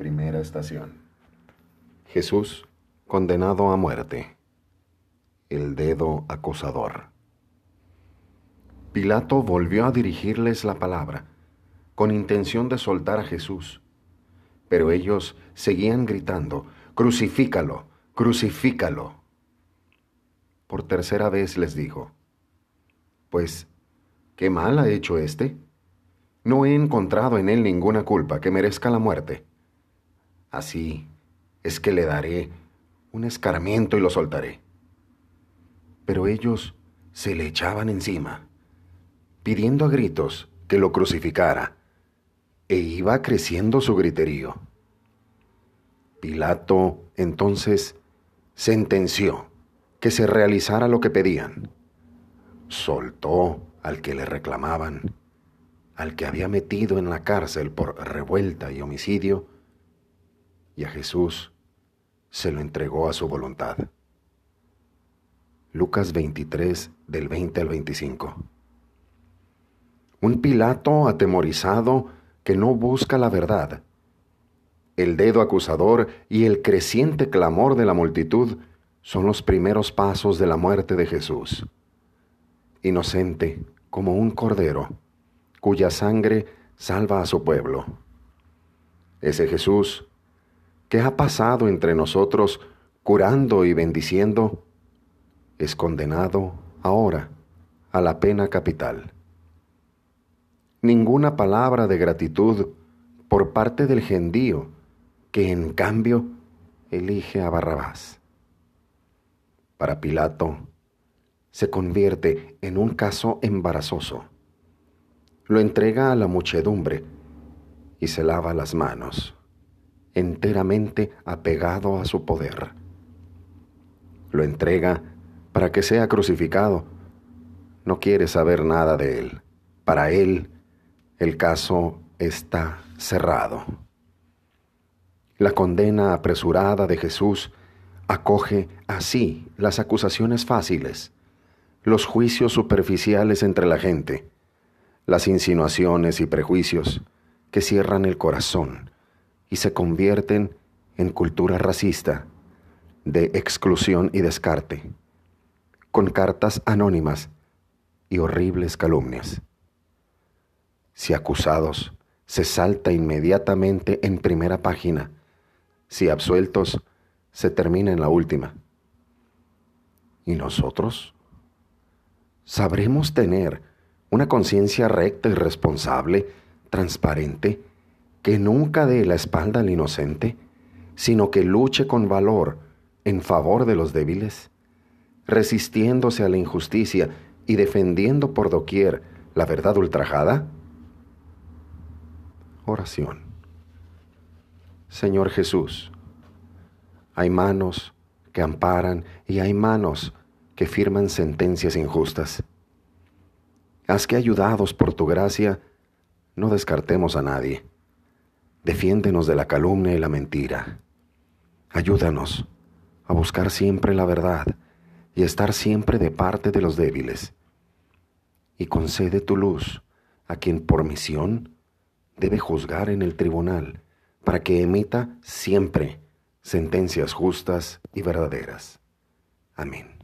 Primera estación. Jesús condenado a muerte. El dedo acusador. Pilato volvió a dirigirles la palabra, con intención de soltar a Jesús. Pero ellos seguían gritando, «¡Crucifícalo! ¡Crucifícalo!». Por tercera vez les dijo, «Pues, ¿qué mal ha hecho éste? No he encontrado en él ninguna culpa que merezca la muerte. Así es que le daré un escarmiento y lo soltaré». Pero ellos se le echaban encima, pidiendo a gritos que lo crucificara, e iba creciendo su griterío. Pilato entonces sentenció que se realizara lo que pedían. Soltó al que le reclamaban, al que había metido en la cárcel por revuelta y homicidio, y a Jesús se lo entregó a su voluntad. Lucas 23, del 20 al 25. Un Pilato atemorizado que no busca la verdad. El dedo acusador y el creciente clamor de la multitud son los primeros pasos de la muerte de Jesús. Inocente como un cordero, cuya sangre salva a su pueblo. Ese Jesús, que ha pasado entre nosotros curando y bendiciendo, es condenado ahora a la pena capital. Ninguna palabra de gratitud por parte del gentío, que en cambio elige a Barrabás. Para Pilato, se convierte en un caso embarazoso. Lo entrega a la muchedumbre y se lava las manos, enteramente apegado a su poder. Lo entrega para que sea crucificado. No quiere saber nada de él. Para él, el caso está cerrado. La condena apresurada de Jesús acoge así las acusaciones fáciles, los juicios superficiales entre la gente, las insinuaciones y prejuicios que cierran el corazón y se convierten en cultura racista, de exclusión y descarte, con cartas anónimas y horribles calumnias. Si acusados, se salta inmediatamente en primera página. Si absueltos, se termina en la última. ¿Y nosotros? ¿Sabremos tener una conciencia recta y responsable, transparente, que nunca dé la espalda al inocente, sino que luche con valor en favor de los débiles, resistiéndose a la injusticia y defendiendo por doquier la verdad ultrajada? Oración. Señor Jesús, hay manos que amparan y hay manos que firman sentencias injustas. Haz que, ayudados por tu gracia, no descartemos a nadie. Defiéndenos de la calumnia y la mentira. Ayúdanos a buscar siempre la verdad y estar siempre de parte de los débiles. Y concede tu luz a quien por misión debe juzgar en el tribunal, para que emita siempre sentencias justas y verdaderas. Amén.